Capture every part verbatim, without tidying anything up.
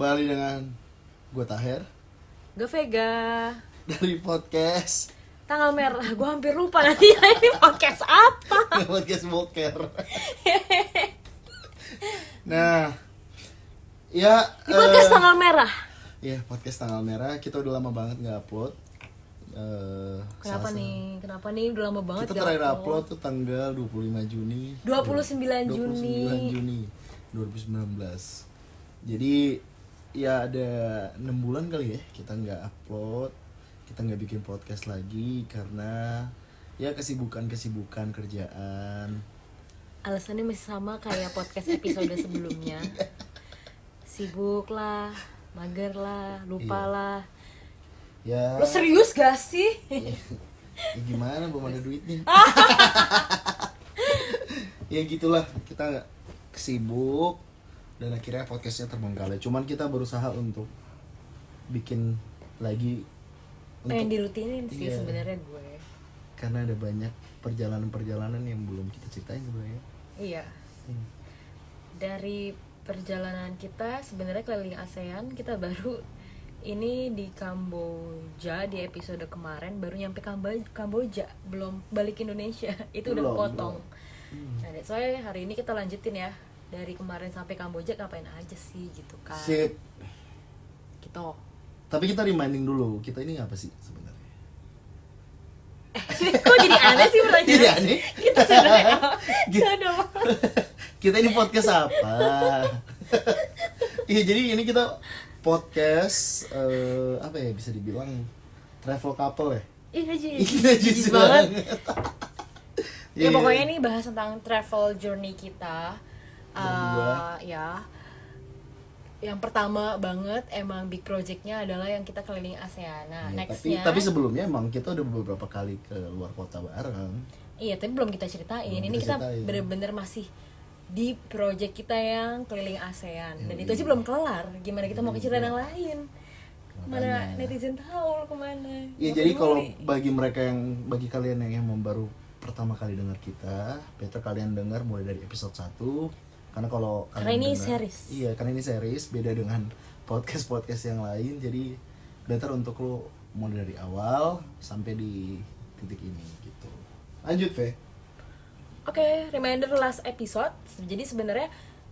kembali dengan gue Taher, gue Vega, dari podcast Tanggal Merah. Gue hampir lupa nanti ini podcast apa. Podcast boker. Nah, ya di podcast uh, Tanggal Merah. Iya, podcast Tanggal Merah. Kita udah lama banget nggak upload. Uh, kenapa nih? Kenapa nih udah lama banget? Kita terakhir upload tuh tanggal dua puluh lima Juni. dua puluh sembilan Juni dua ribu sembilan belas. Jadi ya ada enam bulan kali ya kita nggak upload, kita nggak bikin podcast lagi karena ya kesibukan-kesibukan kerjaan. Alasannya masih sama kayak podcast episode sebelumnya. Sibuk lah, mager lah, lupa lah. Iya. Ya. Lo serius gak sih? Ya, ya gimana, belum ada duit nih. Ya gitulah, kita kesibuk dan akhirnya podcastnya terbengkalai. Cuman kita berusaha untuk bikin lagi. Pengen dirutinin sih ya, sebenarnya gue. Karena ada banyak perjalanan-perjalanan yang belum kita ceritain sebenarnya. Iya. Hmm. Dari perjalanan kita sebenarnya keliling ASEAN, kita baru ini di Kamboja, di episode kemarin baru nyampe Kamboja, belum balik Indonesia, itu belum, udah potong. Hmm. Nah, that's why hari ini kita lanjutin ya, dari kemarin sampai Kamboja ngapain aja sih gitu kan. Sip. Gitu. Tapi kita reminding dulu, kita ini apa sih sebenarnya? Kok jadi aneh sih pertanyaan? Jadi aneh? Kita sebenarnya apa? Kita ini podcast apa? Iya, jadi ini kita podcast uh, apa ya, bisa dibilang travel couple ya? Iya, jijik banget. Ya yeah, pokoknya ini bahas tentang travel journey kita. Uh, ya, yang pertama banget emang big projectnya adalah yang kita keliling ASEAN. Nah, yeah, nextnya. Tapi, tapi sebelumnya emang kita udah beberapa kali ke luar kota bareng. Iya, tapi belum kita ceritain. Belum ini kita, kita bener-bener masih di project kita yang keliling ASEAN, dan itu aja belum kelar. Gimana kita mau ke cerita yang lain? Mana netizen tahu kemana? Ya, jadi kalau bagi mereka yang, bagi kalian yang emang baru pertama kali dengar kita, better kalian dengar mulai dari episode satu, karena kalau karena ini denger, series. Iya, karena ini series, beda dengan podcast-podcast yang lain. Jadi better untuk lo mulai dari awal sampai di titik ini gitu. Lanjut, Fe. Oke, okay, reminder last episode. Jadi sebenarnya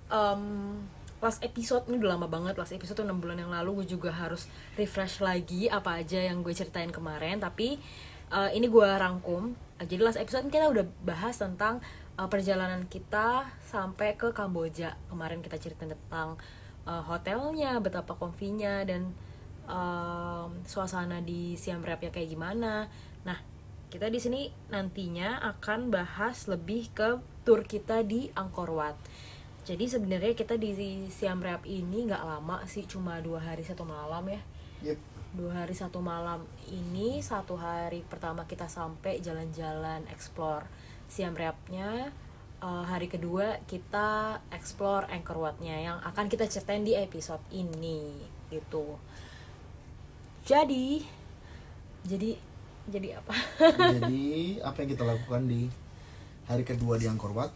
um, last episode ini udah lama banget. Last episode tuh enam bulan yang lalu. Gue juga harus refresh lagi apa aja yang gue ceritain kemarin. Tapi uh, ini gue rangkum. Jadi last episode kita udah bahas tentang uh, perjalanan kita sampai ke Kamboja. Kemarin kita ceritain tentang uh, hotelnya, betapa comfy-nya, dan uh, suasana di Siem Reap ya kayak gimana. Nah, kita di sini nantinya akan bahas lebih ke tur kita di Angkor Wat. Jadi sebenarnya kita di Siem Reap ini nggak lama sih, cuma dua hari satu malam ya. Yep. Dua hari satu malam ini, satu hari pertama kita sampai jalan-jalan explore Siem Reapnya. Uh, hari kedua kita explore Angkor Watnya yang akan kita ceritain di episode ini gitu. Jadi, jadi Jadi apa? Jadi apa yang kita lakukan di hari kedua di Angkor Wat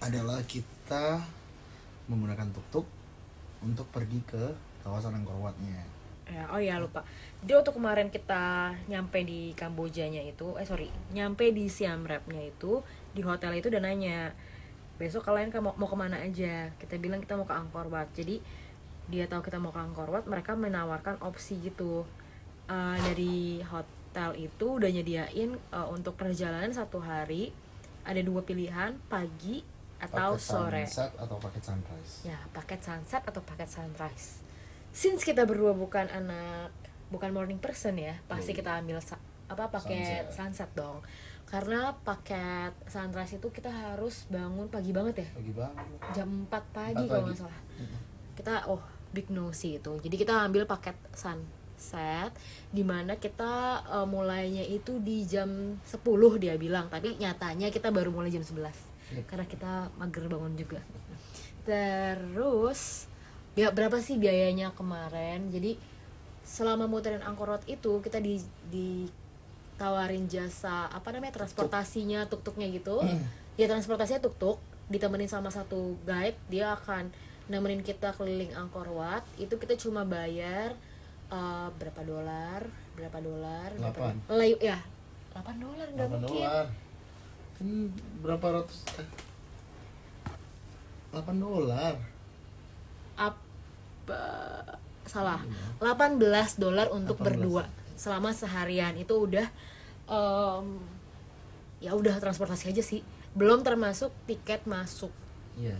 adalah kita menggunakan tuk-tuk untuk pergi ke kawasan Angkor Watnya. Ya, oh ya lupa. Jadi waktu kemarin kita nyampe di Kambojanya itu, eh sorry, nyampe di Siem Reapnya itu, di hotel itu udah nanya besok kalian mau mau kemana aja. Kita bilang kita mau ke Angkor Wat. Jadi dia tahu kita mau ke Angkor Wat, mereka menawarkan opsi gitu uh, dari hotel. Hotel itu udah nyediain uh, untuk perjalanan satu hari ada dua pilihan, pagi atau paket sore. Paket sunset atau paket sunrise. Ya, paket sunset atau paket sunrise. Since kita berdua bukan anak, bukan morning person ya, pasti kita ambil sa- apa paket sunset. sunset dong. Karena paket sunrise itu kita harus bangun pagi banget ya. Pagi banget. jam empat pagi kalau nggak salah. Kita oh big no sih itu. Jadi kita ambil paket sun. Set, dimana kita uh, mulainya itu di jam sepuluh dia bilang, tapi nyatanya kita baru mulai jam sebelas karena kita mager bangun juga. Terus ya, berapa sih biayanya kemarin? Jadi selama muterin Angkor Wat itu kita di ditawarin jasa apa namanya transportasinya, tuk-tuknya gitu. Ya transportasinya tuk-tuk, ditemenin sama satu guide, dia akan nemenin kita keliling Angkor Wat. Itu kita cuma bayar uh, berapa dolar, berapa dolar, berapa layu ya, delapan dolar enggak mungkin. delapan dolar. Kan berapa ratus delapan dolar. Apa salah? delapan belas dolar untuk delapan belas berdua selama seharian. Itu udah um, ya udah transportasi aja sih. Belum termasuk tiket masuk. Iya. Yeah.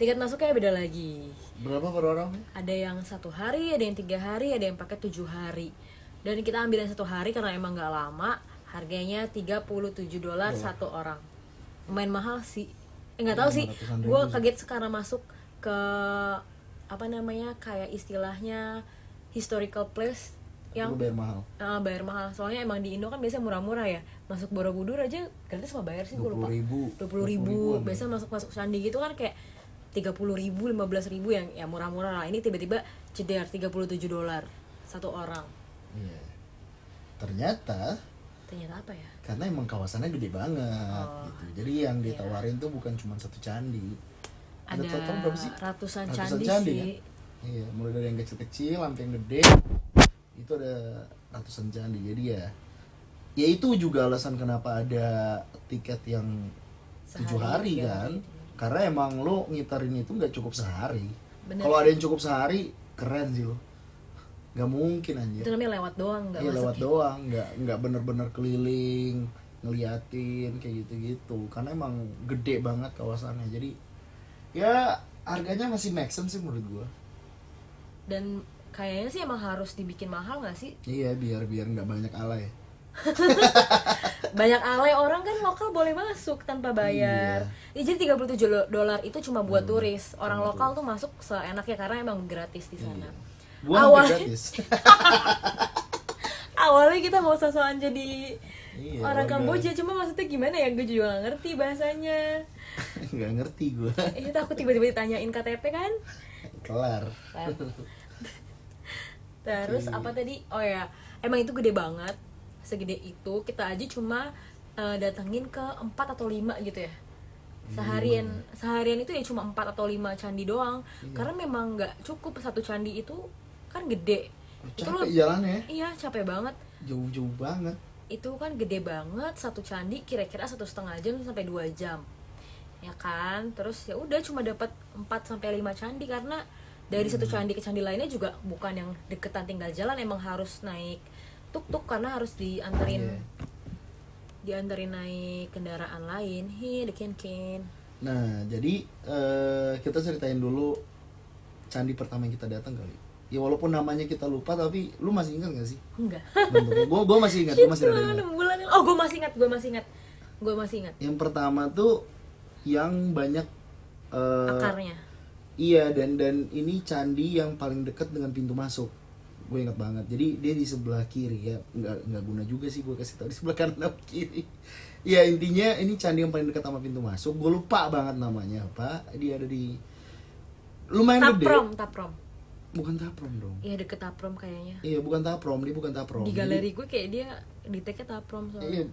Tiket masuknya beda lagi. Berapa per orang? Ada yang satu hari, ada yang tiga hari, ada yang pakai tujuh hari. Dan kita ambil yang satu hari karena emang nggak lama. Harganya tiga puluh tujuh dolar satu orang. Lumayan mahal sih. Eh nggak tahu sih. Gue kaget karena masuk ke apa namanya kayak istilahnya historical place yang bayar mahal. Uh, bayar mahal. Soalnya emang di Indo kan biasanya murah-murah ya. Masuk Borobudur aja gratis mah bayar sih gue lupa. dua puluh ribu. Biasa masuk-masuk candi gitu kan kayak tiga puluh ribu, lima belas ribu yang ya murah-murah lah. Ini tiba-tiba ceder tiga puluh tujuh dolar satu orang. Iya. Ternyata ternyata apa ya? Karena emang kawasannya gede banget oh, gitu. Jadi yang ditawarin iya. tuh bukan cuma satu candi. Ada, ada total berapa sih? Ratusan, ratusan candi, candi sih. Kan? Iya, mulai dari yang kecil-kecil sampai yang gede. Itu ada ratusan candi. Jadi ya ya itu juga alasan kenapa ada tiket yang tujuh hari kan. Hari. Karena emang lo ngitarin itu nggak cukup sehari. Kalau ada yang cukup sehari, keren sih lo. Gak mungkin anjir. Itu namanya lewat doang, nggak masuk. Iya lewat doang, nggak nggak bener-bener keliling, ngeliatin kayak gitu-gitu. Karena emang gede banget kawasannya. Jadi ya harganya masih make sense sih menurut gua. Dan kayaknya sih emang harus dibikin mahal nggak sih? Iya biar biar nggak banyak alay. Banyak alay orang kan lokal boleh masuk tanpa bayar. Iya. Jadi tiga puluh tujuh dolar itu cuma buat hmm, turis. Orang lokal tuh masuk seenaknya karena emang gratis di sana. Iya. Awalnya gratis. Awalnya kita mau sosokan jadi iya, orang Kamboja, cuma maksudnya gimana ya gue juga gak ngerti bahasanya. Gak ngerti gue. Ini eh, takut tiba-tiba ditanyain K T P kan? Kelar. Kelar. Terus okay. apa tadi? Oh ya, emang itu gede banget. Segede itu kita aja cuma uh, datengin ke empat atau lima gitu ya. Seharian hmm. seharian itu ya cuma empat atau lima candi doang. Hmm. Karena memang nggak cukup satu candi itu kan gede. Capek jalannya. Iya, capek banget. Jauh-jauh banget. Itu kan gede banget, satu candi kira-kira satu setengah jam sampai dua jam. Ya kan? Terus ya udah cuma dapat empat sampai lima candi karena dari hmm. satu candi ke candi lainnya juga bukan yang deketan tinggal jalan, emang harus naik tuk-tuk karena harus dianterin yeah. dianterin naik kendaraan lain. Hi, deken-ken. Nah, jadi uh, kita ceritain dulu candi pertama yang kita datang kali. Ya walaupun namanya kita lupa tapi lu masih ingat enggak sih? Enggak. Gua gua masih ingat, gua masih ada ingat. Oh, gua masih ingat, gua masih ingat. Gua masih ingat. Yang pertama tuh yang banyak uh, akarnya. Iya, dan dan ini candi yang paling dekat dengan pintu masuk. Gue ingat banget, jadi dia di sebelah kiri ya, nggak nggak guna juga sih gue kasih tau di sebelah kanan atau kiri. Ya intinya ini candi yang paling dekat sama pintu masuk, gue lupa banget namanya apa, dia ada di lumayan Ta gede. Ta Prohm, Ta Prohm. Bukan Ta Prohm dong. Iya deket Ta Prohm kayaknya. Iya bukan Ta Prohm, dia bukan Ta Prohm. Di galeri jadi, gue kayak dia di tagnya Ta Prohm soalnya. Iya,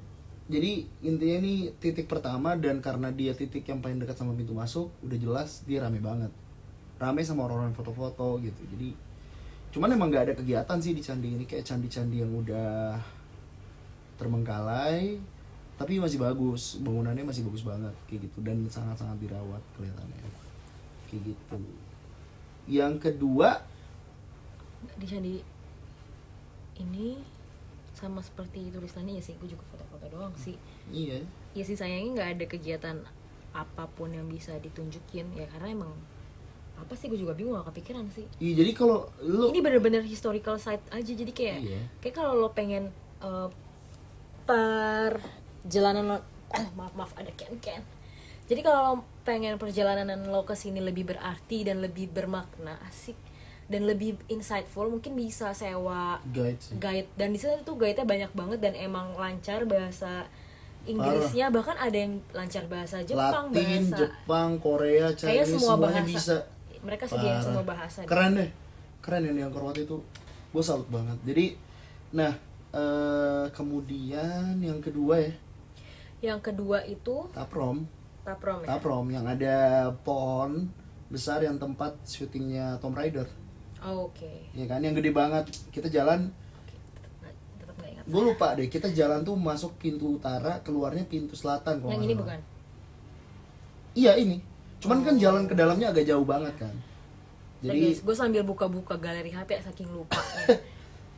jadi intinya ini titik pertama dan karena dia titik yang paling dekat sama pintu masuk, udah jelas dia rame banget, rame sama orang-orang foto-foto gitu, jadi. Cuman emang gak ada kegiatan sih di candi ini, kayak candi-candi yang udah termengkalai tapi masih bagus, bangunannya masih bagus banget kayak gitu dan sangat-sangat dirawat kelihatannya kayak gitu. Yang kedua di candi ini sama seperti tulisannya ya sih, gue juga foto-foto doang sih. Iya ya sih, sayangnya gak ada kegiatan apapun yang bisa ditunjukin ya karena emang apa sih gue juga bingung gak kepikiran sih. Iya jadi kalau lo ini bener-bener historical site aja jadi kayak iya. kayak kalau lo pengen uh, perjalanan lo ah, maaf maaf ada ken-ken. Jadi kalau lo pengen perjalanan lo kesini lebih berarti dan lebih bermakna asik dan lebih insightful mungkin bisa sewa guide sih. guide dan di sana tuh guide-nya banyak banget dan emang lancar bahasa Inggrisnya, bahkan ada yang lancar bahasa Jepang, Latin, bahasa Jepang, Korea, Chinese, semua semuanya bahasa. Bisa. Mereka sediain semua bahasa. Keren deh, keren yang di Angkor Wat itu, gue salut banget. Jadi, nah uh, kemudian yang kedua ya. Yang kedua itu Ta Prohm. Ta Prohm. Ya? Ta Prohm yang ada pohon besar yang tempat syutingnya Tomb Raider. Oh, oke. Okay. Ya kan, yang gede banget. Kita jalan. Okay, tetap nggak ingat. Gue lupa deh. Kita jalan tuh masuk pintu utara, keluarnya pintu selatan. Yang ini bukan? Iya ini. Cuman oh, kan jalan ke dalamnya agak jauh banget kan. Jadi gue sambil buka-buka galeri H P saking lupa.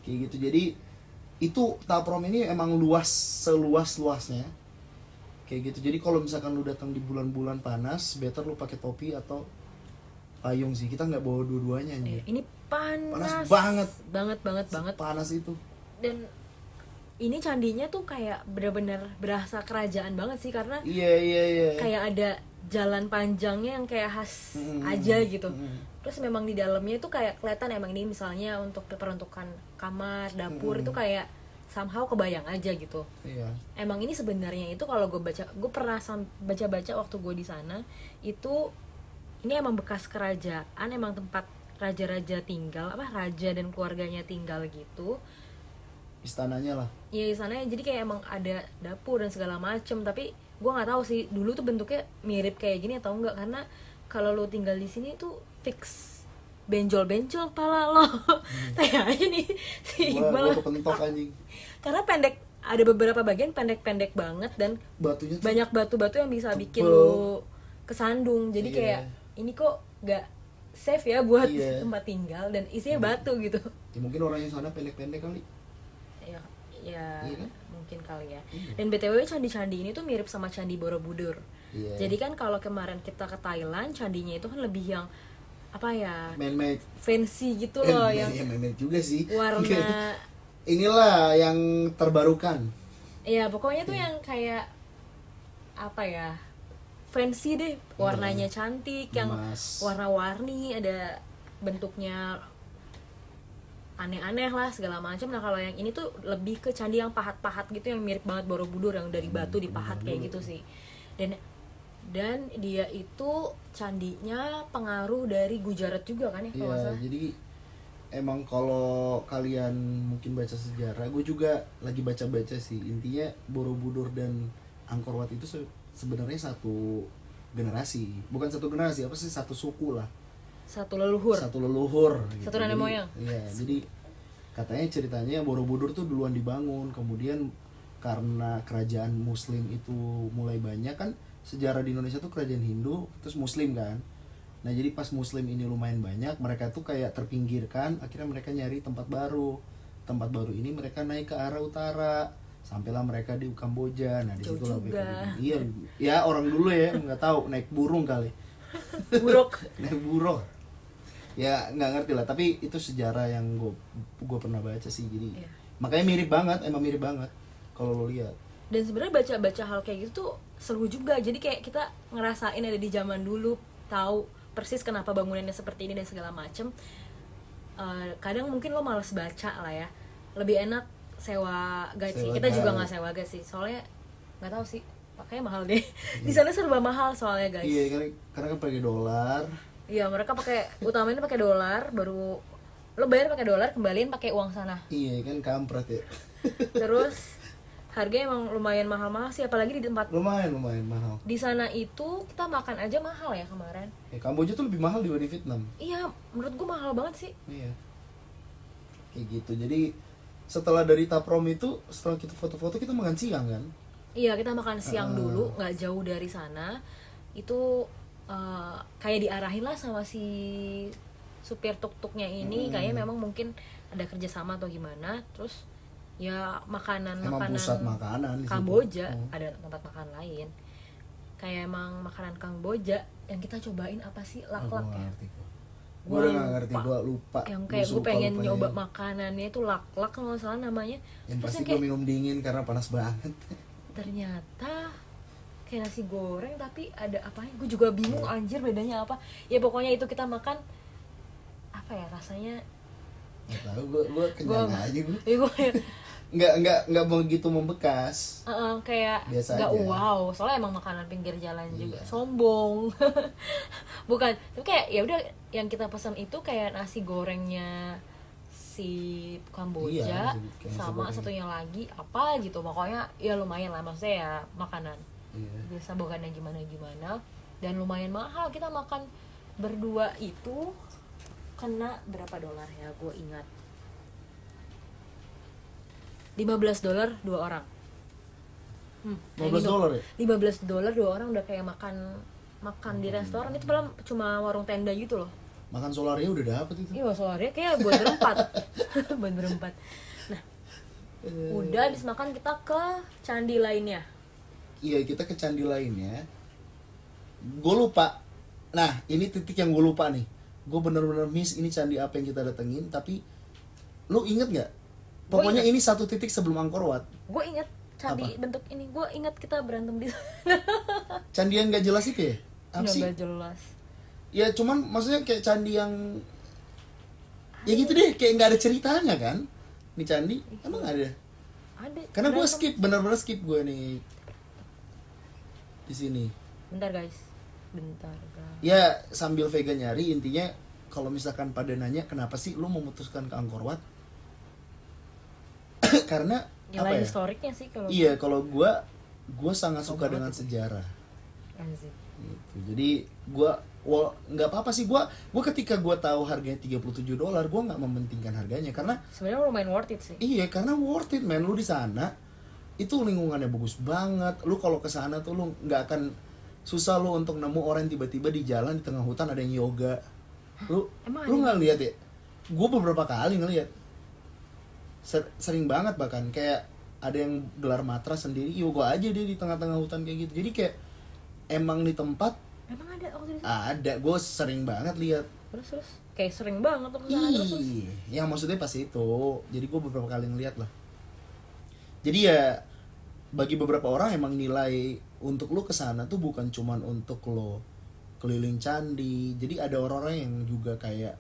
Kayak gitu. Jadi itu Ta Prohm ini emang luas seluas-luasnya. Kayak gitu. Jadi kalau misalkan lu datang di bulan-bulan panas, better lu pakai topi atau payung sih. Kita nggak bawa dua-duanya nih. Ini panas, panas banget, banget banget banget. Panas itu. Dan ini candinya tuh kayak benar-benar berasa kerajaan banget sih karena iya, iya, iya. kayak ada jalan panjangnya yang kayak khas mm-hmm. aja gitu. Mm-hmm. Terus memang di dalamnya tuh kayak kelihatan emang ini misalnya untuk peruntukan kamar, dapur mm-hmm. itu kayak somehow kebayang aja gitu. Iya. Emang ini sebenarnya itu kalau gue baca, gue pernah baca-baca waktu gue di sana itu ini emang bekas kerajaan, emang tempat raja-raja tinggal, apa raja dan keluarganya tinggal gitu. Istananya lah. Iya istananya, jadi kayak emang ada dapur dan segala macem. Tapi gue nggak tahu sih dulu tuh bentuknya mirip kayak gini atau enggak karena kalau lo tinggal di sini tuh fix benjol-benjol pala lo. Hmm. Tanya aja nih si Iqbal. Karena pendek, ada beberapa bagian pendek-pendek banget dan batunya banyak batu-batu yang bisa tebel, bikin lo kesandung. Jadi yeah. kayak ini kok nggak safe ya buat yeah. tempat tinggal dan isinya hmm. batu gitu. Ya, mungkin orang yang sana pendek-pendek kali. Ya, ya iya. mungkin kali ya. Iya. Dan B T W candi-candi ini tuh mirip sama candi Borobudur. Iya. Jadi kan kalau kemarin kita ke Thailand, candinya itu kan lebih yang apa ya? Man-made. Fancy gitu loh, yang ya, man-made juga sih. Warna inilah yang terbarukan. Iya, pokoknya tuh hmm. yang kayak apa ya? Fancy deh, warnanya hmm. cantik, yang Mas. warna-warni, ada bentuknya aneh-aneh lah segala macam. Nah kalau yang ini tuh lebih ke candi yang pahat-pahat gitu yang mirip banget Borobudur yang dari batu dipahat kayak gitu sih. Dan dan dia itu candinya pengaruh dari Gujarat juga kan ya kalau nggak salah. Iya, jadi emang kalau kalian mungkin baca sejarah, gue juga lagi baca-baca sih, intinya Borobudur dan Angkor Wat itu se- sebenarnya satu generasi, bukan satu generasi apa sih satu suku lah. Satu leluhur. Satu leluhur. Gitu. Satu nenek moyang. Iya, jadi katanya ceritanya Borobudur tuh duluan dibangun, kemudian karena kerajaan Muslim itu mulai banyak kan, sejarah di Indonesia tuh kerajaan Hindu terus Muslim kan. Nah jadi pas Muslim ini lumayan banyak, mereka tuh kayak terpinggirkan, akhirnya mereka nyari tempat baru. Tempat baru ini mereka naik ke arah utara, sampailah mereka di Kamboja. Nah di situ lah. Iya, ya orang dulu ya nggak tahu naik burung kali. Buruk. Naik burung. Ya nggak ngerti lah, tapi itu sejarah yang gue gue pernah baca sih jadi yeah. makanya mirip banget, emang mirip banget kalau lo lihat. Dan sebenarnya baca-baca hal kayak gitu tuh seru juga, jadi kayak kita ngerasain ada di zaman dulu, tahu persis kenapa bangunannya seperti ini dan segala macem. Uh, kadang mungkin lo malas baca lah ya, lebih enak sewa guide sih. Kita juga nggak sewa guide sih, soalnya nggak tahu sih, makanya mahal deh. Yeah. Di sana serba mahal soalnya guys. Iya yeah, karena karena kan pakai dolar. Iya, mereka pakai utamanya pakai dolar, baru lo bayar pakai dolar, kembaliin pakai uang sana. Iya, kan kampret ya. Terus harganya emang lumayan mahal-mahal sih, apalagi di tempat lumayan lumayan mahal. Di sana itu kita makan aja mahal ya kemarin. Ya, Kamboja tuh lebih mahal dibanding Vietnam. Iya, menurut gua mahal banget sih. Iya. Kayak gitu. Jadi setelah dari Ta Prohm itu, setelah kita foto-foto kita makan siang kan? Iya, kita makan siang ah. dulu, nggak jauh dari sana. Itu Uh, kayak diarahin lah sama si supir tuk-tuknya ini, hmm. kayaknya memang mungkin ada kerjasama atau gimana. Terus ya makanan makanan makanan Kamboja oh. ada tempat makan lain. Kayak emang makanan Kamboja yang kita cobain apa sih, laklak ya? Gue nggak ngerti, gue lupa. Yang kayak gue pengen nyoba makanannya itu laklak kalau nggak salah namanya. Yang terus pasti gue minum dingin karena panas banget. Ternyata kayak nasi goreng tapi ada apanya, gue juga bingung anjir bedanya apa. Ya pokoknya itu kita makan apa ya rasanya? Gak tau, gue gue kenyang gua, aja gue. Ya gue nggak nggak nggak begitu membekas. Uh-uh, kayak nggak wow, soalnya emang makanan pinggir jalan iya. juga sombong. Bukan, tapi kayak ya udah yang kita pesan itu kayak nasi gorengnya si Kamboja iya, sama satunya lagi apa gitu. Pokoknya ya lumayan lah maksudnya ya makanan. Biasa bukannya gimana-gimana dan lumayan mahal, kita makan berdua itu kena berapa dolar ya, gue ingat lima belas dolar dua orang. hmm, lima belas dolar ya? lima belas dolar dua orang udah kayak makan makan hmm. di restoran itu, belum cuma warung tenda gitu loh. Makan solarnya udah dapet itu. Iya, solarnya kayak buat berempat. Buat berempat. Nah, e... udah habis makan kita ke candi lainnya. Iya, kita ke candi lainnya. Gue lupa. Nah, ini titik yang gue lupa nih. Gue bener-bener miss ini candi apa yang kita datengin. Tapi, lu inget gak? Pokoknya ini satu titik sebelum Angkor Wat. Gue inget candi apa? Bentuk ini. Gue inget kita berantem di sana. Candi yang gak jelas itu ya? Apa sih? Gak jelas. Ya cuman maksudnya kayak candi yang ya gitu deh, kayak nggak ada ceritanya kan nih candi. Emang ada? Ada. Karena gue skip, benar-benar skip gue nih di sini. Bentar guys, bentar guys. Ya sambil Vega nyari, intinya kalau misalkan pada nanya kenapa sih lu memutuskan ke Angkor Wat? Karena ya, apa ya? Historiknya sih kalau. Iya kalau gue, gue sangat suka dengan sejarah. Gitu. Jadi gue Well, nggak apa-apa sih gue gue ketika gue tahu harganya tiga puluh tujuh dolar gue nggak mementingkan harganya karena sebenarnya lumayan worth it sih. Iya, karena worth it man. Lu di sana itu lingkungannya bagus banget, lu kalau ke sana tuh lu nggak akan susah lu untuk nemu orang yang tiba-tiba di jalan di tengah hutan ada yang yoga. Lu Emang lu nggak lihat ya? Gue beberapa kali ngeliat, Ser- sering banget bahkan kayak ada yang gelar matra sendiri yoga aja dia di tengah-tengah hutan kayak gitu. Jadi kayak emang di tempat Emang ada waktu itu? Ada, gue sering banget lihat. Terus terus, kayak sering banget tuh kesana terus. Iya, yang maksudnya pas itu, jadi gue beberapa kali ngeliat lah. Jadi ya, bagi beberapa orang emang nilai untuk lo kesana tuh bukan cuman untuk lo keliling candi. Jadi ada orang-orang yang juga kayak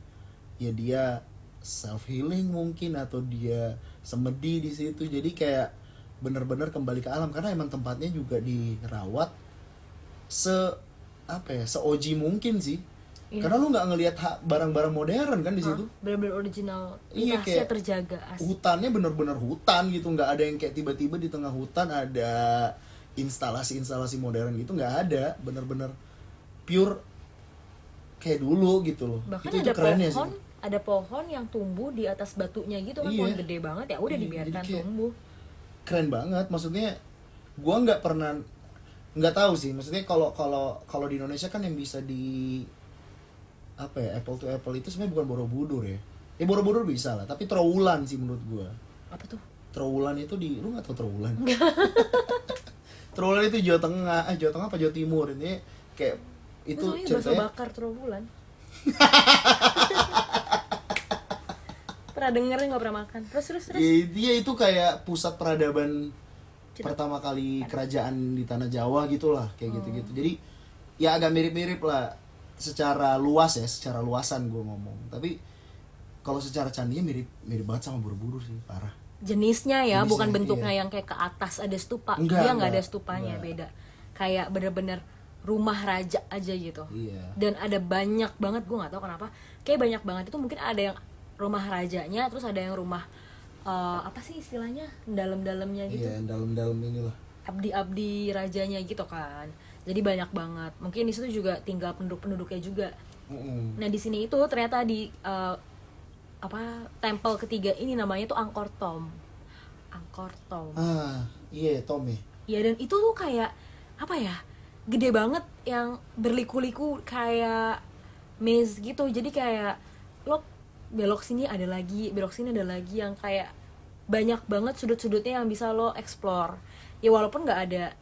ya dia self healing mungkin atau dia semedi di situ. Jadi kayak bener-bener kembali ke alam karena emang tempatnya juga dirawat se apa ya, seoji mungkin sih. Iya. Karena lu nggak ngelihat barang-barang modern kan di situ. Bener-bener original. Iya, kayak terjaga. Asli. Hutannya bener-bener hutan gitu, nggak ada yang kayak tiba-tiba di tengah hutan ada instalasi-instalasi modern gitu, nggak ada. Bener-bener pure kayak dulu gitu loh. Bahkan itu, ada itu kerennya pohon, sih. Ada pohon yang tumbuh di atas batunya gitu kan, iya. Pohon gede banget ya udah iya, dibiarkan tumbuh. Keren banget, maksudnya gua nggak pernah. Nggak tahu sih, maksudnya kalau kalau kalau di Indonesia kan yang bisa di apa ya, apple to apple itu sebenarnya bukan Borobudur ya. Ya Borobudur bisa lah, tapi Trawulan sih menurut gua. Apa tuh? Trawulan itu di, lu nggak tahu Trawulan? Trawulan itu Jawa Tengah, eh Jawa Tengah apa Jawa Timur ini kayak itu ceritanya. Bakso bakar Trawulan. Pernah dengerin nggak pernah makan? Terus terus terus. Ya, dia itu kayak pusat peradaban. Pertama kali kerajaan di tanah Jawa gitulah kayak hmm. gitu-gitu. Jadi ya agak mirip-mirip lah secara luas ya, secara luasan gue ngomong. Tapi kalau secara candinya mirip mirip banget sama Borobudur sih, parah. Jenisnya ya, jenisnya, bukan bentuknya iya. Yang kayak ke atas ada stupa. Enggak, dia nggak ada stupanya, enggak. Beda. Kayak bener-bener rumah raja aja gitu. Iya. Dan ada banyak banget, gue nggak tahu kenapa. Kayak banyak banget itu mungkin ada yang rumah rajanya, terus ada yang rumah Uh, apa sih istilahnya, dalam-dalamnya gitu. Iya, dalam-dalam inilah. Abdi-abdi rajanya gitu kan. Jadi banyak banget. Mungkin di situ juga tinggal penduduk-penduduknya juga. Mm-hmm. Nah, di sini itu ternyata di uh, apa tempel ketiga ini namanya tuh Angkor Thom. Angkor Thom. Ah, iya, Thom ya. Iya, dan itu tuh kayak apa ya? Gede banget yang berliku-liku kayak maze gitu. Jadi kayak lo belok sini ada lagi, belok sini ada lagi, yang kayak banyak banget sudut-sudutnya yang bisa lo explore. Ya walaupun nggak ada,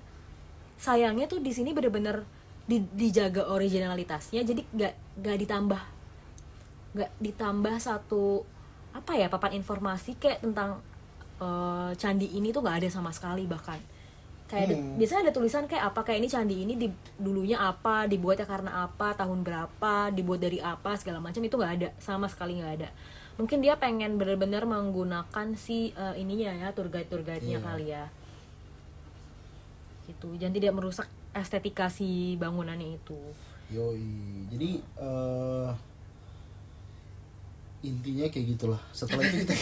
sayangnya tuh di sini bener-bener di, dijaga originalitasnya, jadi nggak nggak ditambah nggak ditambah satu apa ya papan informasi kayak tentang uh, candi ini tuh nggak ada sama sekali. Bahkan kayak hmm. di, biasanya ada tulisan kayak apa, kayak ini candi ini di, dulunya apa, dibuatnya karena apa, tahun berapa, dibuat dari apa, segala macam. Itu nggak ada, sama sekali nggak ada. Mungkin dia pengen benar-benar menggunakan si uh, ininya ya, tour guide tour guide-nya yeah. kali ya gitu, jadi tidak merusak estetika si bangunannya itu. Yoi, jadi uh, intinya kayak gitulah. Setelah itu kita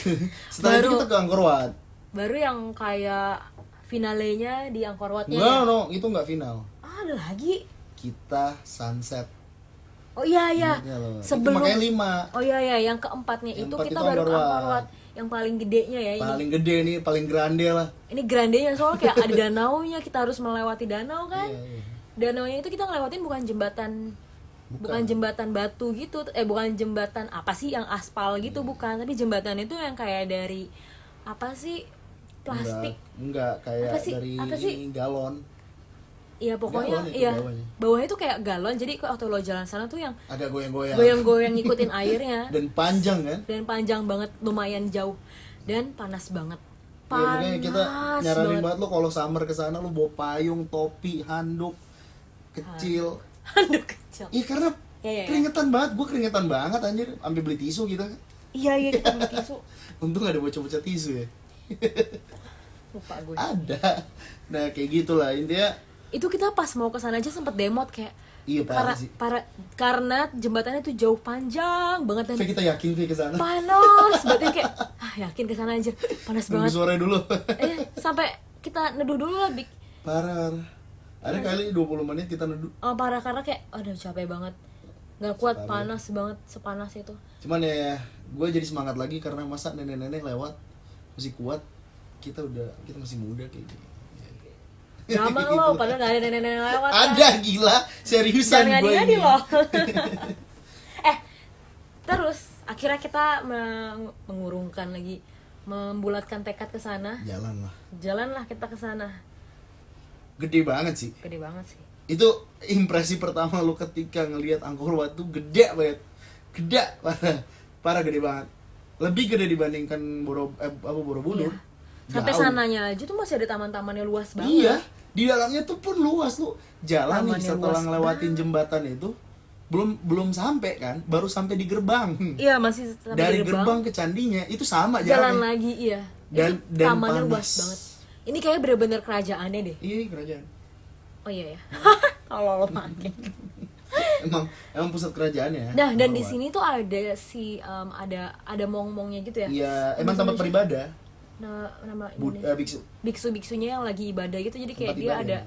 setelah baru, itu kita ke Angkor Wat, baru yang kayak finalenya di Angkor Watnya. No, no, itu nggak final. Ah, ada lagi. Kita sunset. Oh iya iya. Sebelum makanya lima. Oh iya iya, yang keempatnya yang itu kita itu baru Angkor Wat. Yang paling gedenya ya ini. Paling gede nih, paling grande lah. Ini grandenya soalnya kayak ada danaunya, kita harus melewati danau kan. Iya, iya. Danaunya itu kita ngelewatin bukan jembatan bukan. bukan jembatan batu gitu, eh bukan jembatan apa sih yang aspal gitu, iya. Bukan, tapi jembatan itu yang kayak dari apa sih? Plastik. Enggak, enggak kayak apa sih? Dari apa sih? Galon. Iya pokoknya iya bawahnya tuh kayak galon, jadi waktu lo jalan sana tuh yang ada goyang-goyang goyang-goyang ngikutin airnya dan panjang kan, dan panjang banget, lumayan jauh dan panas banget. Panas ya, kita nyaranin banget, banget lo kalau summer kesana lo bawa payung, topi, handuk kecil. Handuk kecil iya karena ya, ya, ya. keringetan banget, gue keringetan banget anjir, ambil beli tisu gitu kan. Iya iya kita beli tisu. Untung ada bocah-bocah tisu ya. Lupa gue ada. Nah kayak gitulah intinya. Itu kita pas mau kesana aja sempet demot kayak iya, para, para, karena jembatannya tuh jauh panjang banget dan kita yakin sih kesana panas banget kayak ah yakin kesana aja panas banget. Nunggu sore dulu eh sampai kita neduh dulu lah Bik. Parah ada kali dua puluh menit kita neduh. Oh parah karena kayak aduh capek banget nggak kuat. Separuh. Panas banget sepanas itu. Cuman ya gue jadi semangat lagi karena masa nenek-nenek lewat masih kuat, kita udah kita masih muda kayak gitu. Nama lo, padahal gak ada nenek-nenek lewat. Ada kan? Gila, seriusan gue ini lo. Eh, terus akhirnya kita mengurungkan lagi, membulatkan tekad ke sana. Jalanlah. Jalanlah kita ke sana. Gede banget sih. Gede banget sih. Itu impresi pertama lo ketika ngelihat Angkor Wat tuh gede banget. Gede, parah, parah gede banget. Lebih gede dibandingkan Boro, eh, apa Borobudur. Iya. Sampai sananya aja tuh masih ada taman-tamannya luas banget. Iya, di dalamnya tuh pun luas lu. Jalan nih setelah ngelewatin jembatan itu belum belum sampai kan, baru sampai di gerbang. Iya, masih sampai dari gerbang. gerbang ke candinya itu sama jalan. Jalan lagi iya. Dan itu dan tamannya panas. Luas banget. Ini kayak bener-bener kerajaannya deh. Iya, kerajaan. Oh iya ya. Kalau lo pakai. Emang emang pusat kerajaannya. Nah, dan di sini tuh ada si um, ada ada mong-mongnya gitu ya. Iya, emang tempat beribadah. Nah, nama Buddha, biksu. Biksu-biksunya yang lagi ibadah gitu, jadi kayak tempat dia ibadah.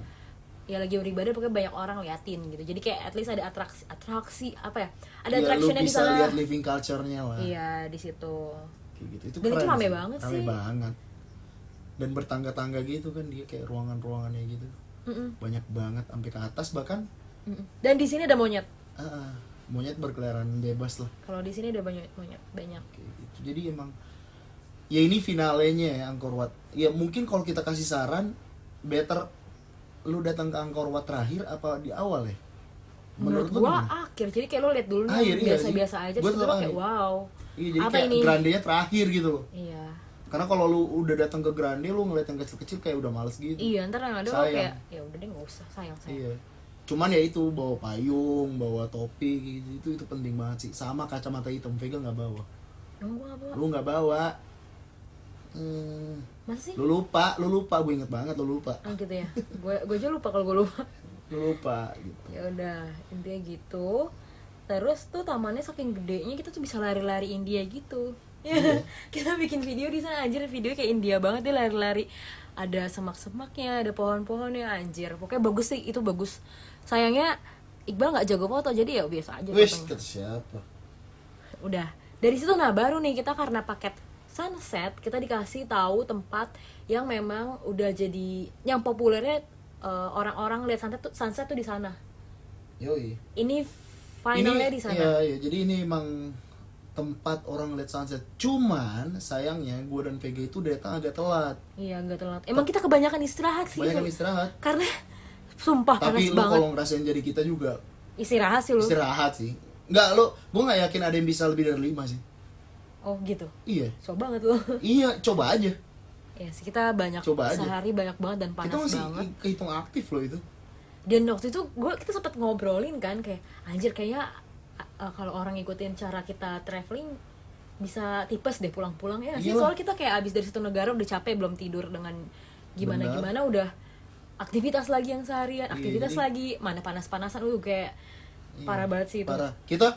Ada ya lagi beribadah pokoknya banyak orang liatin gitu. Jadi kayak at least ada atraksi atraksi apa ya? Ada ya, attraction-nya di sana. Bisa lihat living culture-nya lah. Iya, di situ. Kayak gitu. Itu keren. Dan itu rame banget sih. Rame banget. Dan bertangga-tangga gitu kan dia kayak ruangan-ruangannya gitu. Mm-mm. Banyak banget sampai ke atas bahkan. Mm-mm. Dan di sini ada monyet. Uh, monyet berkeliaran bebas lah. Kalau di sini ada banyak monyet, banyak. Kayak gitu. Jadi emang ya ini finalenya ya Angkor Wat. Ya mungkin kalau kita kasih saran, better lu datang ke Angkor Wat terakhir apa di awal ya? Menurut, Menurut gua gimana? Akhir. Jadi kayak lu lihat dulu akhir, nih, iya, biasa-biasa iya. aja. Gua terus kayak wow. Iya, jadi apa kayak ini? Grandenya terakhir gitu loh. Iya. Karena kalau lu udah datang ke grande, lu ngeliat yang kecil-kecil kayak udah males gitu. Iya, ntar yang ada sayang. Kayak ya udah deh nggak usah, sayang sayang. Iya. Cuman ya itu bawa payung, bawa topi gitu, itu itu penting banget sih. Sama kacamata hitam, Vega nggak bawa. Nggak bawa. Lu nggak bawa. Hmm. Masih? Lu lupa, lu lupa, gue inget banget lu lupa. Ah gitu ya, gue gue aja lupa kalau gue lupa. Lu lupa. Gitu. Ya udah intinya gitu. Terus tuh tamannya saking gedenya kita tuh bisa lari-lari India gitu. Iya. Kita bikin video di sana anjir, video kayak India banget, dia lari-lari. Ada semak-semaknya, ada pohon-pohonnya anjir. Pokoknya bagus sih, itu bagus. Sayangnya Iqbal nggak jago foto jadi ya biasa aja. Wih, kata siapa? Udah dari situ nah baru nih kita karena paket sunset kita dikasih tahu tempat yang memang udah jadi yang populernya uh, orang-orang lihat sunset tuh sunset tuh di sana. Yoi. Ini finalnya di sana. Iya, iya, jadi ini emang tempat orang lihat sunset. Cuman sayangnya gue dan V G itu datang agak telat. Iya, agak telat. Emang kita kebanyakan istirahat sih. Kebanyakan istirahat. Karena sumpah panas banget. Tapi lu kalau ngerasain jadi kita juga. Istirahat sih lu. Istirahat sih. Enggak lu, gue enggak yakin ada yang bisa lebih dari lima sih. Oh gitu. Iya. Coba banget loh. Iya, coba aja. Ya, yes, kita banyak coba sehari aja. Banyak banget dan panas kita masih banget. Kita kehitung aktif loh itu. Dan waktu itu gua kita sempat ngobrolin kan kayak anjir kayaknya uh, kalau orang ngikutin cara kita traveling bisa tipes deh pulang-pulang ya. Sih soalnya kita kayak abis dari satu negara udah capek belum tidur dengan gimana-gimana udah aktivitas lagi yang seharian, aktivitas iya, lagi mana panas-panasan udah kayak iya, parah banget sih itu. Parah. Kita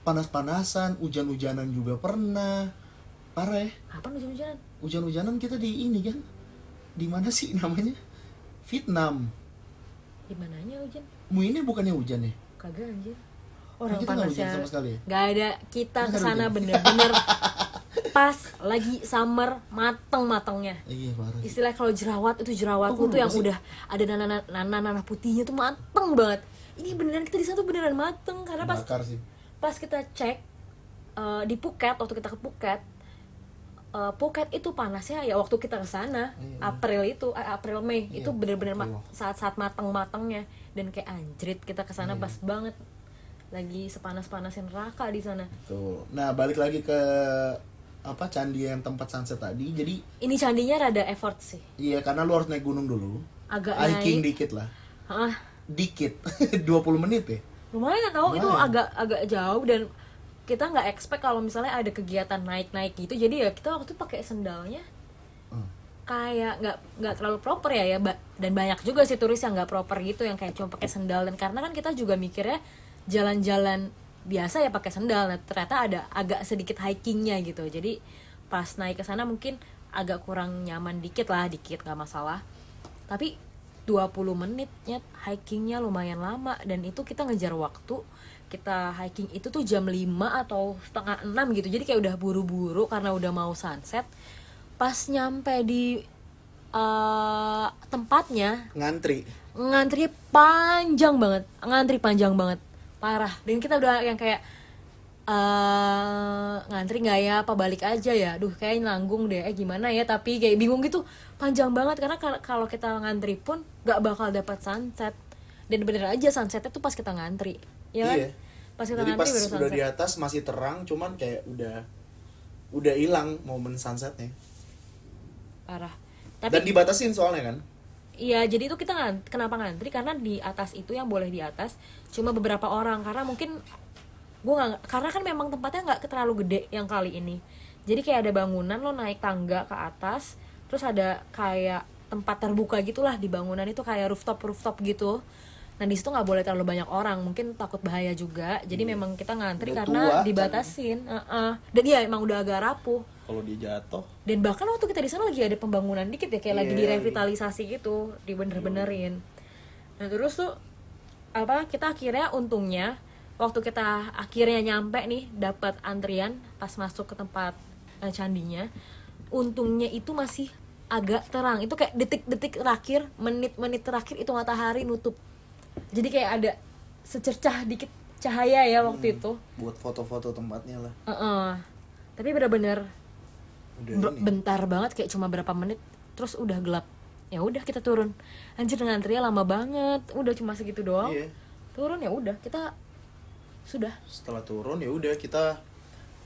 panas-panasan, hujan-hujanan juga pernah. Parah ya? Apa hujan-hujanan? Hujan-hujanan kita di ini kan. Di mana sih namanya? Vietnam. Di mananya hujan? Mu ini bukannya hujan ya? Kagak anjir. orang panasnya nggak ada, kita kesana bener-bener pas lagi summer mateng-matengnya. Iya, istilah kalau jerawat itu jerawatku oh, tuh yang udah ada nanah-nanah putihnya tuh mateng banget. Ini beneran kita di sana tuh beneran mateng karena pas pas kita cek uh, di Phuket, waktu kita ke Phuket, uh, Phuket itu panasnya ya waktu kita ke sana iya, April itu eh, April Mei iya, itu bener-bener ma- saat-saat mateng-matengnya dan kayak anjrit kita ke sana iya, pas banget lagi sepanas-panasin neraka di sana. Tuh. Nah, balik lagi ke apa candi yang tempat sunset tadi. Jadi ini candinya rada effort sih. Iya, karena lu harus naik gunung dulu. Agak hiking dikit lah. Heeh. Dikit. dua puluh menit ya. Lumayan tau, itu agak agak jauh dan kita enggak expect kalau misalnya ada kegiatan naik-naik gitu. Jadi ya kita waktu itu pakai sendalnya. Hmm. Kayak enggak enggak terlalu proper ya ya dan banyak juga sih turis yang enggak proper gitu yang kayak cuma pakai sendal, dan karena kan kita juga mikirnya jalan-jalan biasa ya pakai sendal, nah, ternyata ada agak sedikit hikingnya gitu, jadi pas naik ke sana mungkin agak kurang nyaman dikit lah, dikit nggak masalah, tapi dua puluh menitnya hikingnya lumayan lama dan itu kita ngejar waktu, kita hiking itu tuh jam lima atau setengah enam gitu, jadi kayak udah buru-buru karena udah mau sunset, pas nyampe di uh, tempatnya ngantri ngantri panjang banget ngantri panjang banget parah, dan kita udah yang kayak uh, ngantri nggak ya, apa balik aja ya, duh kayak nanggung deh, eh gimana ya, tapi kayak bingung gitu, panjang banget karena kalau kita ngantri pun nggak bakal dapat sunset, dan bener aja sunsetnya tuh pas kita ngantri, ya kan? Iya. Pas kita jadi ngantri pas baru udah di atas masih terang, cuman kayak udah udah hilang momen sunsetnya. Parah. Tapi, dan dibatasin soalnya kan? Iya, jadi itu kita ngantri, kenapa ngantri? Karena di atas itu yang boleh di atas cuma beberapa orang, karena mungkin gue nggak, karena kan memang tempatnya nggak terlalu gede yang kali ini. Jadi kayak ada bangunan, lo naik tangga ke atas, terus ada kayak tempat terbuka gitulah di bangunan itu kayak rooftop rooftop gitu. Nah di situ nggak boleh terlalu banyak orang, mungkin takut bahaya juga. Jadi hmm. memang kita ngantri udah karena tua, dibatasin. Kan. Uh-uh. Dan iya emang udah agak rapuh. Kalau dia jatuh. Dan bahkan waktu kita di sana lagi ada pembangunan dikit ya, kayak yeah, lagi direvitalisasi gitu, dibener-benerin. Nah terus tuh apa kita akhirnya untungnya waktu kita akhirnya nyampe nih dapat antrian pas masuk ke tempat eh, candinya. Untungnya itu masih agak terang. Itu kayak detik-detik terakhir, menit-menit terakhir itu matahari nutup. Jadi kayak ada secercah dikit cahaya ya waktu hmm, itu. Buat foto-foto tempatnya lah. Uh-uh. Tapi benar-benar bentar banget kayak cuma berapa menit terus udah gelap. Ya udah kita turun. Anjir ngantrinya lama banget. Udah cuma segitu doang. Iya. Turun ya udah kita sudah. Setelah turun ya udah kita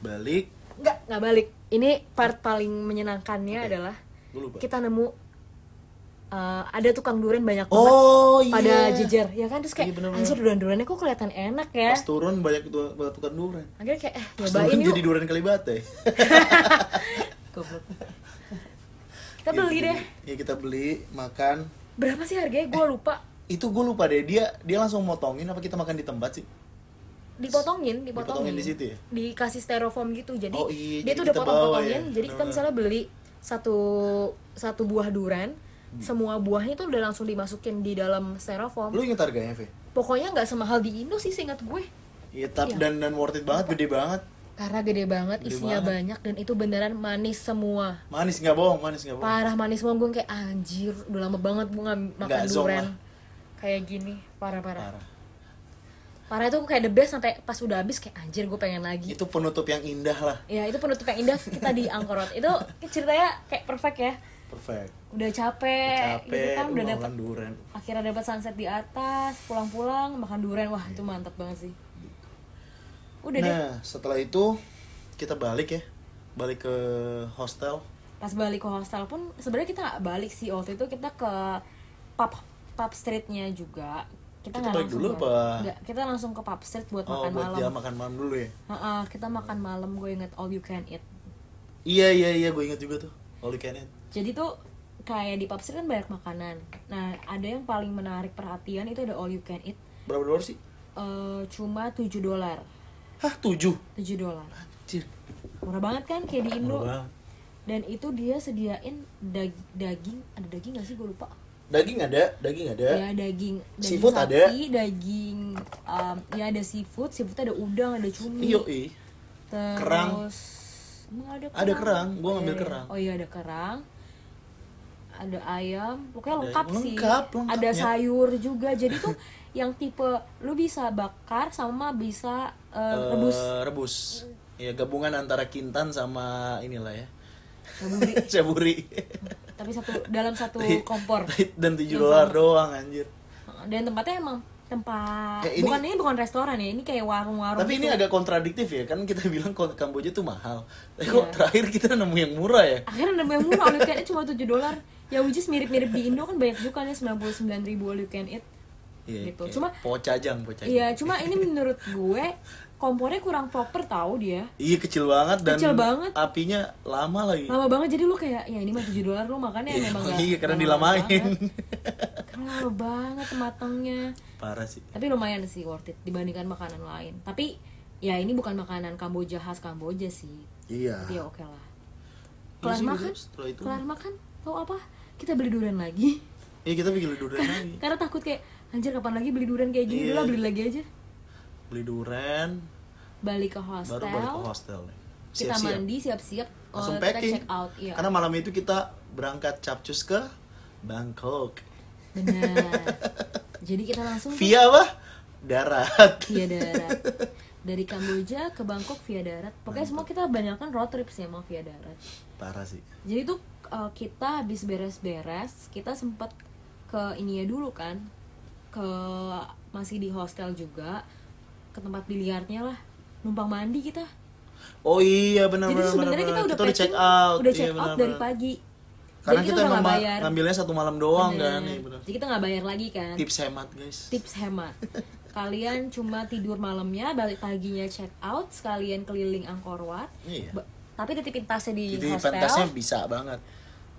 balik. Enggak, enggak balik. Ini part paling menyenangkannya okay, adalah kita nemu uh, ada tukang durian banyak banget oh, pada yeah, jejer. Ya kan terus kayak iya, anjir durian-duriannya kok kelihatan enak ya. Pas turun banyak itu tukang durian. Akhirnya kayak eh nyobain yuk. Jadi durian Kalibata. Kita beli ya, deh. Ya kita beli, makan. Berapa sih harganya? Gue eh, lupa. Itu gue lupa deh. Dia dia langsung motongin apa kita makan di tempat sih? Dipotongin, dipotongin. Dipotongin di situ ya? Dikasih styrofoam gitu. Jadi oh, iya, dia tuh udah potong-potongin. Ya? Jadi kita misalnya beli satu satu buah durian, hmm. semua buahnya tuh udah langsung dimasukin di dalam styrofoam. Lu inget harganya, Fe? Pokoknya nggak semahal di Indo sih, seingat gue. Iya, tapi dan dan worth it banget, gede banget. Karena gede banget, gede isinya banget, banyak, dan itu beneran manis semua. Manis, gak bohong, manis gak bohong. Parah manis semua, gue kayak anjir, udah lama banget gue gak makan durian kayak gini, parah-parah. Parah. Parah itu kayak the best, sampai pas udah habis kayak anjir gue pengen lagi. Itu penutup yang indah lah. Ya itu penutup yang indah kita di Angkor Wat. Itu ceritanya kayak perfect ya. Perfect. Udah capek, udah capek gitu kan, udah dapat durian. Akhirnya dapat sunset di atas, pulang-pulang makan durian, wah yeah, itu mantap banget sih. Udah nah, deh. Setelah itu kita balik ya, balik ke hostel. Pas balik ke hostel pun sebenarnya kita nggak balik sih, waktu itu kita ke pub pub streetnya juga. Kita, kita balik dulu apa? Nggak, kita langsung ke pub street buat oh, makan buat malam. Oh, buat dia makan malam dulu ya? Uh-uh, kita makan malam, gue inget all you can eat. Iya iya iya, gue inget juga tuh all you can eat. Jadi tuh kayak di pub street kan banyak makanan. Nah ada yang paling menarik perhatian itu ada all you can eat. Berapa dolar sih? Uh, cuma tujuh dolar. Hah, tujuh? Tujuh dolar. Anjir. Murah banget kan, kayak di Indo. Dan itu dia sediain dag- daging, ada daging nggak sih? Gue lupa. Daging ada, daging ada. Ya daging. Daging seafood sapi, ada. Daging um, ya ada seafood, seafood ada udang, ada cumi. Yoi. Terus kerang. Emang ada kerang? Ada kerang, gua ngambil kerang. Oh iya ada kerang. Ada ayam, pokoknya lengkap, lengkap sih. Lengkapnya. Ada sayur juga. Jadi tuh yang tipe lu bisa bakar sama bisa uh, uh, rebus. Rebus. Ya gabungan antara kintan sama inilah ya. Caburi. Caburi. Tapi satu dalam satu kompor. Dan tujuh dolar doang anjir. Dan tempatnya emang tempat eh, ini, bukan ini bukan restoran ya, ini kayak warung-warung. Tapi gitu. Ini agak kontradiktif ya, kan kita bilang Kamboja tuh mahal. Tapi yeah. Kok terakhir kita nemu yang murah ya? Akhirnya nemu yang murah, all you can eat cuma tujuh dolar. Ya which is mirip-mirip di Indo kan banyak juga nih sembilan puluh sembilan ribu all you can eat. Yeah, gitu. Cuma pocajang, pocajang. Iya, cuma ini menurut gue kompornya kurang proper tau dia. Iya, kecil banget dan kecil banget. Apinya lama lagi. Lama banget jadi lu kayak ya ini mah tujuh dolar lu makannya yeah, memang enggak. Iya, karena dilamain. Lama banget matangnya. Parah sih. Tapi lumayan sih worth it dibandingkan makanan lain. Tapi ya ini bukan makanan Kamboja khas Kamboja sih. Iya. Tapi ya oke lah. Kelar makan, kelar makan, tau apa? Kita beli durian lagi. Iya kita beli durian lagi. Karena takut kayak anjir kapan lagi beli durian kayak gini, yeah. Dulu beli lagi aja. Beli durian. Balik ke hostel. Baru balik ke hostel. Siap-siap. Kita mandi siap-siap. Langsung kita packing. Check out. Iya. Karena malam itu kita berangkat capcus ke Bangkok. Benar. Jadi kita langsung via apa? Darat. Via darat. Dari Kamboja ke Bangkok via darat. Pokoknya semua kita banyakkan road trip sih emang via darat. Parah sih. Jadi tuh kita habis beres-beres, kita sempat ke India dulu kan. Ke masih di hostel juga ke tempat biliarnya lah numpang mandi kita. Oh iya benar benar. Jadi sebenarnya kita udah, kita udah check out, udah check iya, out bener, dari bener. Pagi. Karena jadi kita, kita udah nggak bayar. Ngambilnya satu malam doang bener. Kan. Iya, bener. Jadi kita nggak bayar lagi kan. Tips hemat guys. Tips hemat. Kalian cuma tidur malamnya, balik paginya check out, sekalian keliling Angkor Wat. Iya. Ba- tapi titipin tasnya di jadi, hostel. Titipin tasnya bisa banget.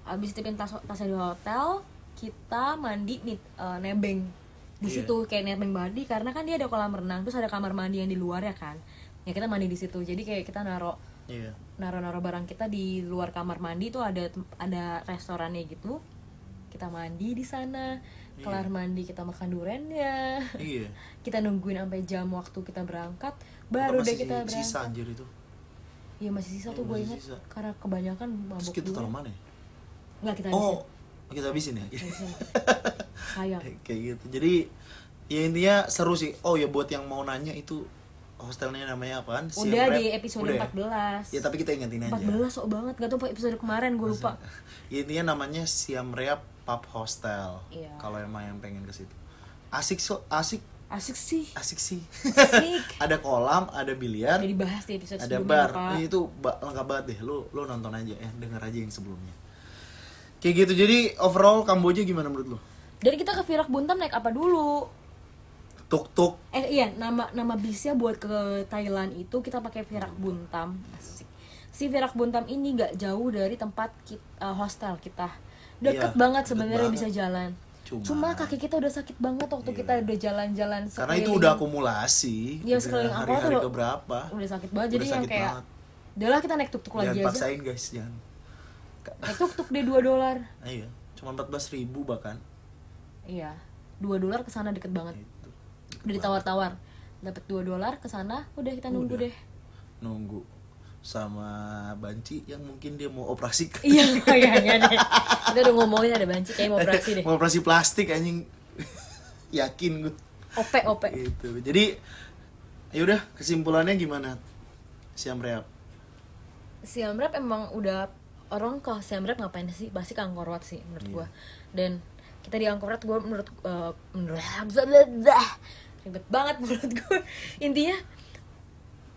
Abis titipin tas tasnya di hotel, kita mandi nih uh, nebeng. Di yeah. Situ kayak nebeng mandi karena kan dia ada kolam renang terus ada kamar mandi yang di luar ya kan ya kita mandi di situ jadi kayak kita naro yeah. naro naro barang kita di luar kamar mandi tuh ada ada restorannya gitu kita mandi di sana kelar yeah. Mandi kita makan duriannya yeah. Kita nungguin sampai jam waktu kita berangkat baru deh kita berangkat sisa anjir itu iya masih sisa ya, tuh gue ingat sisa. Karena kebanyakan mabuk terus kita taruh mana ya? Nggak kita oh. Bisa kita habisin ya sayang kayak gitu jadi ya intinya seru sih. Oh ya buat yang mau nanya itu hostelnya namanya apaan Siem udah Reap. Di episode udah empat belas ya? Ya tapi kita ingetin aja empat belas sok banget gak tau episode kemarin gue lupa ya, intinya namanya Siem Reap Pub Hostel iya. Kalau emang yang pengen ke situ asik so asik asik sih asik sih asik. Ada kolam ada biliar ada dibahas di episode ada bar ya, itu lengkap banget deh lu lu nonton aja ya denger aja yang sebelumnya. Kayak gitu, jadi overall Kamboja gimana menurut lo? Dari kita ke Firak Buntam naik apa dulu? Tuk-tuk. Eh iya, nama nama bisnya buat ke Thailand itu kita pakai Firak Buntam. Asik. Si Firak Buntam ini gak jauh dari tempat kita, uh, hostel kita. Deket iya, banget sebenarnya bisa jalan. Cuma, Cuma kaki kita udah sakit banget waktu iya. Kita udah jalan-jalan. Karena itu udah akumulasi. Ya sekeliling Angkor hari-hari tuh keberapa. Udah sakit banget, udah jadi sakit yang kayak udah lah kita naik tuk-tuk jangan lagi aja. Jangan paksain guys, jangan. Eh, tuk-tuk deh dua dolar. Iya, cuma empat belas ribu bahkan. Iya, dua dolar kesana deket banget itu, deket udah ditawar-tawar dapat dua dolar kesana, udah kita nunggu udah. Deh nunggu sama banci yang mungkin dia mau operasi kan? Iya, kayaknya deh kita udah ngomongin ada banci kayak mau operasi deh mau operasi plastik anjing yakin gue O P O P gitu. Jadi, yaudah kesimpulannya gimana? Siem Reap Siem Reap emang udah orang ke Siem Reap ngapain sih? Pasti ke Angkor Wat sih menurut yeah. Gue. Dan kita di Angkor Wat gue menurut uh, menurut ribet banget menurut gue. Intinya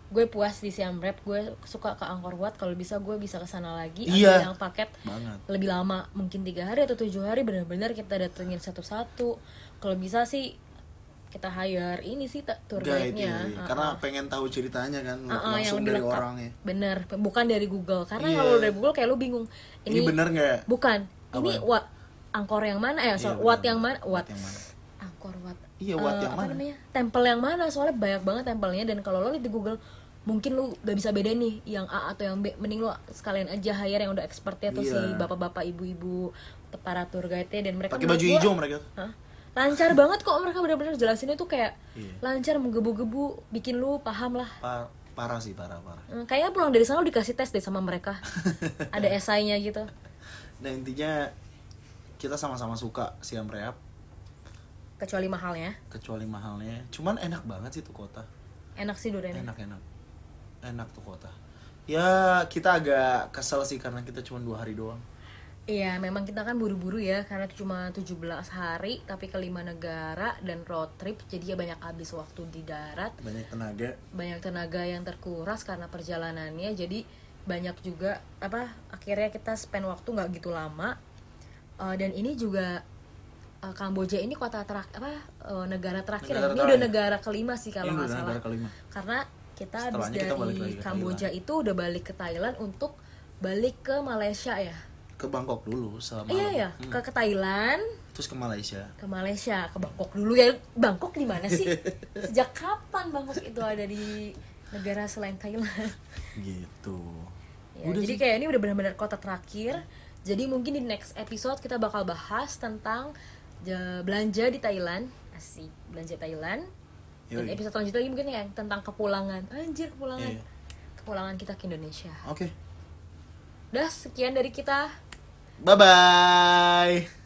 gue puas di Siem Reap, gue suka ke Angkor Wat. Kalau bisa gue bisa kesana lagi. Yeah. Ada yang paket banget. Lebih lama, mungkin tiga hari atau tujuh hari benar-benar kita datengin satu-satu. Kalau bisa sih kita hire ini sih tour guide-nya iya. Karena uh-uh. pengen tahu ceritanya kan uh-uh, langsung dari lengkap. Orangnya bener bukan dari Google karena yeah. Kalau dari Google kayak lu bingung ini, ini bener nggak bukan apa? Ini wat Angkor yang mana ya eh, soal yeah, wat yang mana wat Angkor wat iya wat uh, yang mana namanya? Temple yang mana soalnya banyak banget tempelnya dan kalau lo lihat di Google mungkin lu gak bisa beda nih yang A atau yang B mending lu sekalian aja hire yang udah expertnya atau yeah. Si bapak-bapak ibu-ibu para tour guide-nya dan mereka pakai baju hijau mereka huh? lancar banget kok mereka benar-benar jelasinnya tuh kayak iya. lancar menggebu-gebu bikin lu paham lah. Pa- parah sih parah parah. Kayaknya pulang dari sana lu dikasih tes deh sama mereka. Ada esainya gitu. Nah intinya kita sama-sama suka Siem Reap. Kecuali mahalnya. Kecuali mahalnya. Cuman enak banget sih tuh kota. Enak sih duriannya. Enak enak. Enak tuh kota. Ya kita agak kesel sih karena kita cuma dua hari doang. Iya, memang kita kan buru-buru ya, karena cuma tujuh belas hari, tapi ke lima negara, dan road trip, jadi ya banyak habis waktu di darat. Banyak tenaga. Banyak tenaga yang terkuras karena perjalanannya, jadi banyak juga, apa, akhirnya kita spend waktu nggak gitu lama. Uh, dan ini juga, uh, Kamboja ini kota terak, apa, uh, negara terakhir, negara ya? Ini udah negara kelima sih kalau nggak salah. Karena kita habis dari kita Kamboja itu udah balik ke Thailand untuk balik ke Malaysia ya. Ke Bangkok dulu selama iya ya hmm. ke, ke Thailand terus ke Malaysia ke Malaysia ke Bangkok dulu ya. Bangkok di mana sih? Sejak kapan Bangkok itu ada di negara selain Thailand gitu ya, jadi sih. Kayak ini udah benar-benar kota terakhir, jadi mungkin di next episode kita bakal bahas tentang belanja di Thailand. Asik, belanja Thailand. Dan episode selanjutnya lagi mungkin yang tentang kepulangan anjir kepulangan iya. kepulangan kita ke Indonesia. Oke okay. Udah sekian dari kita. Bye-bye.